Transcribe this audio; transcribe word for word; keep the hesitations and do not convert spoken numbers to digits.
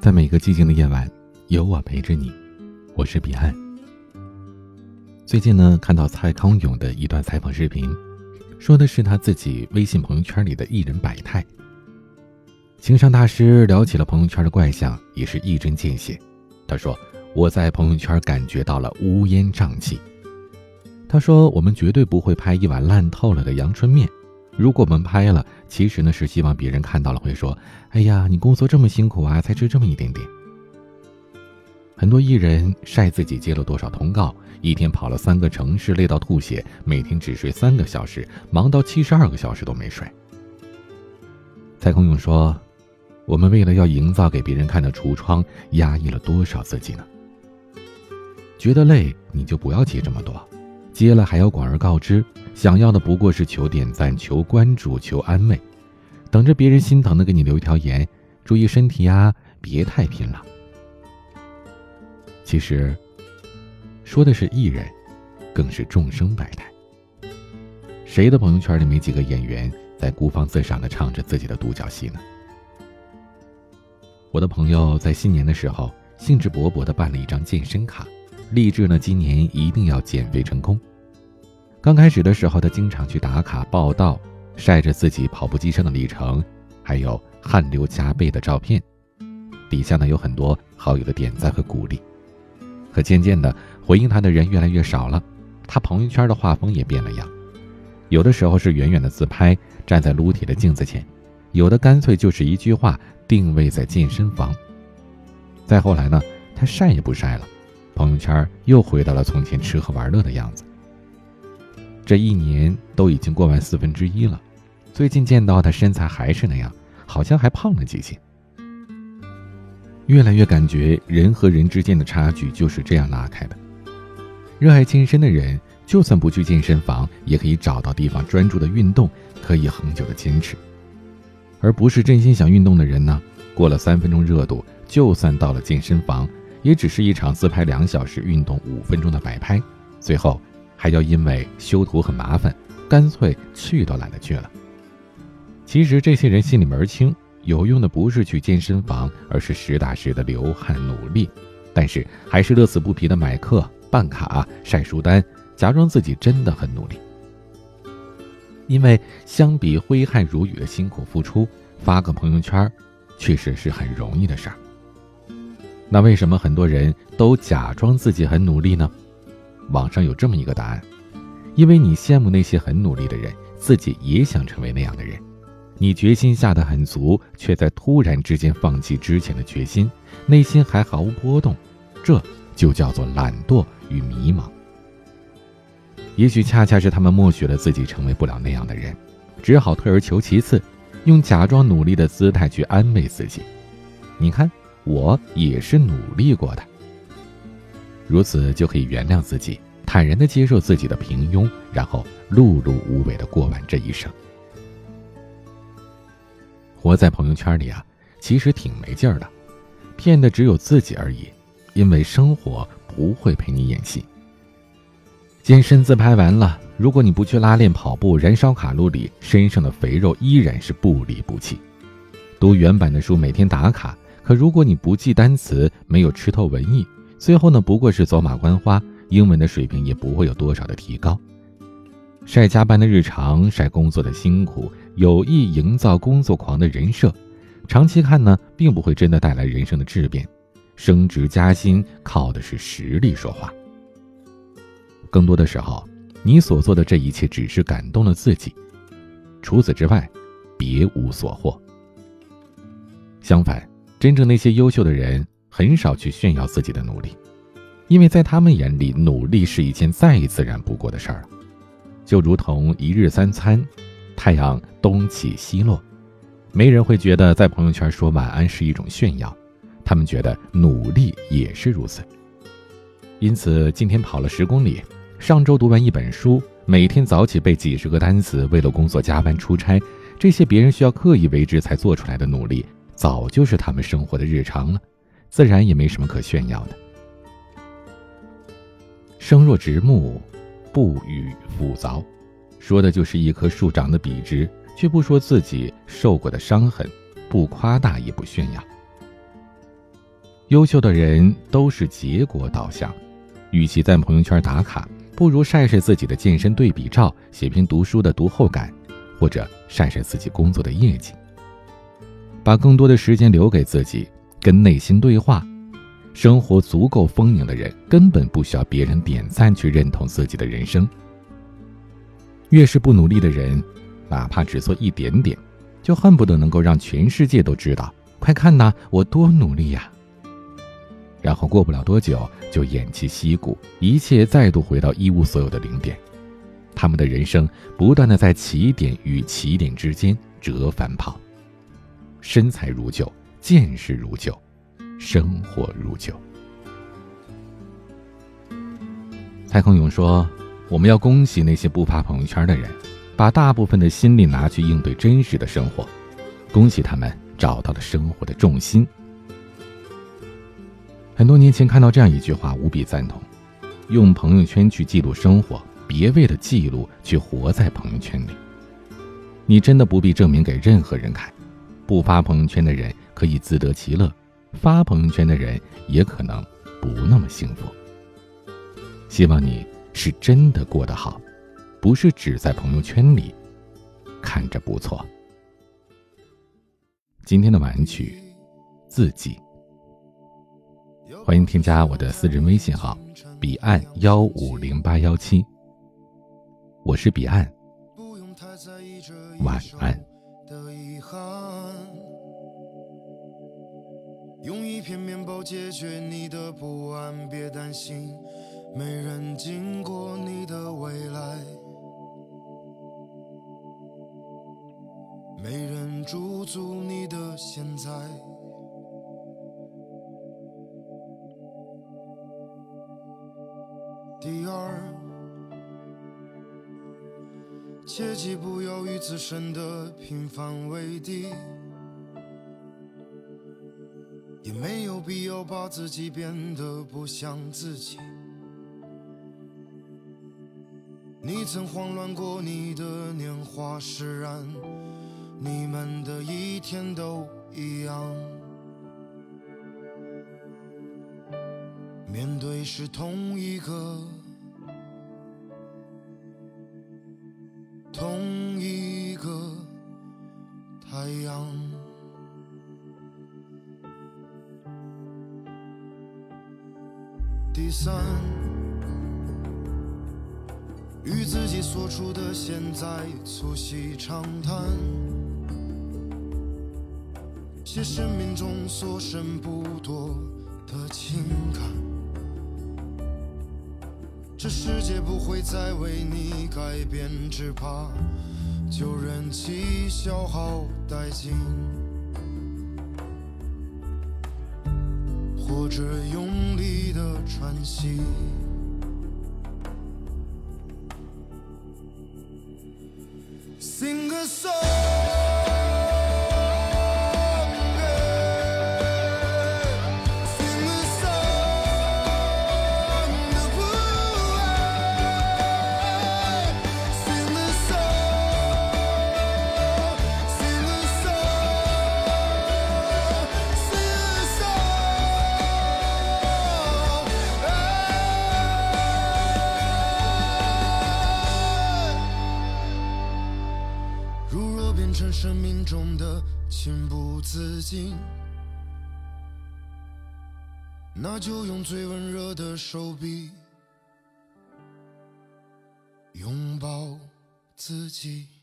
在每个寂静的夜晚，有我陪着你。我是彼岸。最近呢，看到蔡康永的一段采访视频，说的是他自己微信朋友圈里的艺人百态。情商大师聊起了朋友圈的怪象，也是一针见血。他说，我在朋友圈感觉到了乌烟瘴气。他说，我们绝对不会拍一碗烂透了的阳春面，如果我们拍了，其实呢是希望别人看到了会说，哎呀，你工作这么辛苦啊，才吃这么一点点。很多艺人晒自己接了多少通告，一天跑了三个城市，累到吐血，每天只睡三个小时，忙到七十二个小时都没睡。蔡康永说，我们为了要营造给别人看的橱窗，压抑了多少自己呢？觉得累，你就不要接这么多，接了还要广而告之，想要的不过是求点赞、求关注、求安慰，等着别人心疼的给你留一条言，注意身体啊，别太拼了。其实，说的是艺人，更是众生百态。谁的朋友圈里没几个演员在孤芳自赏地唱着自己的独角戏呢？我的朋友在新年的时候兴致勃勃地办了一张健身卡，立志呢今年一定要减肥成功。刚开始的时候，他经常去打卡报道，晒着自己跑步机上的里程，还有汗流浃背的照片，底下呢有很多好友的点赞和鼓励。可渐渐的，回应他的人越来越少了，他朋友圈的画风也变了样，有的时候是远远的自拍，站在撸铁的镜子前，有的干脆就是一句话，定位在健身房。再后来呢，他晒也不晒了，朋友圈又回到了从前吃喝玩乐的样子。这一年都已经过完四分之一了，最近见到他身材还是那样，好像还胖了几斤。越来越感觉人和人之间的差距就是这样拉开的。热爱健身的人，就算不去健身房，也可以找到地方专注的运动，可以恒久的坚持。而不是真心想运动的人呢，过了三分钟热度，就算到了健身房，也只是一场自拍两小时、运动五分钟的摆拍，最后还要因为修图很麻烦，干脆去都懒得去了。其实这些人心里门清，有用的不是去健身房，而是实打实的流汗努力，但是还是乐此不疲的买课、办卡、晒书单，假装自己真的很努力。因为相比挥汗如雨的辛苦付出，发个朋友圈确实是很容易的事儿。那为什么很多人都假装自己很努力呢？网上有这么一个答案，因为你羡慕那些很努力的人，自己也想成为那样的人。你决心下得很足，却在突然之间放弃之前的决心，内心还毫无波动，这就叫做懒惰与迷茫。也许恰恰是他们默许了自己成为不了那样的人，只好退而求其次，用假装努力的姿态去安慰自己。你看，我也是努力过的。如此就可以原谅自己，坦然地接受自己的平庸，然后碌碌无为地过完这一生。活在朋友圈里啊，其实挺没劲儿的，骗的只有自己而已，因为生活不会陪你演戏。健身自拍完了，如果你不去拉练跑步，燃烧卡路里，身上的肥肉依然是不离不弃。读原版的书，每天打卡，可如果你不记单词，没有吃透文艺，最后呢不过是走马观花，英文的水平也不会有多少的提高。晒加班的日常，晒工作的辛苦，有意营造工作狂的人设，长期看呢并不会真的带来人生的质变。升职加薪靠的是实力说话。更多的时候，你所做的这一切只是感动了自己，除此之外别无所获。相反，真正那些优秀的人很少去炫耀自己的努力，因为在他们眼里，努力是一件再自然不过的事儿了，就如同一日三餐，太阳东起西落，没人会觉得在朋友圈说晚安是一种炫耀，他们觉得努力也是如此。因此，今天跑了十公里，上周读完一本书，每天早起背几十个单词，为了工作加班出差，这些别人需要刻意为之才做出来的努力，早就是他们生活的日常了，自然也没什么可炫耀的。生若直木，不与斧凿，说的就是一棵树长得笔直，却不说自己受过的伤痕，不夸大也不炫耀。优秀的人都是结果导向，与其在朋友圈打卡，不如晒晒自己的健身对比照，写篇读书的读后感，或者晒晒自己工作的业绩。把更多的时间留给自己，跟内心对话。生活足够丰盈的人，根本不需要别人点赞去认同自己的人生。越是不努力的人，哪怕只做一点点，就恨不得能够让全世界都知道，快看呐，我多努力呀！然后过不了多久就偃旗息鼓，一切再度回到一无所有的零点。他们的人生不断的在起点与起点之间折返跑，身材如旧，见识如旧，生活如旧。蔡康永说，我们要恭喜那些不发朋友圈的人，把大部分的心力拿去应对真实的生活，恭喜他们找到了生活的重心。很多年前看到这样一句话，无比赞同，用朋友圈去记录生活，别为了记录去活在朋友圈里。你真的不必证明给任何人看，不发朋友圈的人可以自得其乐，发朋友圈的人也可能不那么幸福。希望你是真的过得好，不是只在朋友圈里看着不错。今天的晚安曲，自己。欢迎添加我的私人微信号彼岸幺五零八幺七，我是彼岸，晚安。用一片面包解决你的不安，别担心，没人经过你的未来，没人驻足你的现在。第二，切记不要与自身的平凡为敌，也没有必要把自己变得不像自己。你曾慌乱过你的年华释然，你们的一天都一样。面对是同一个同一个太阳。第三，与自己所处的现在促膝长谈，写生命中所剩不多的情感。这世界不会再为你改变，只怕旧人气消耗殆尽，或者用力的喘息。Sing a song。变成生命中的情不自禁，那就用最温热的手臂拥抱自己。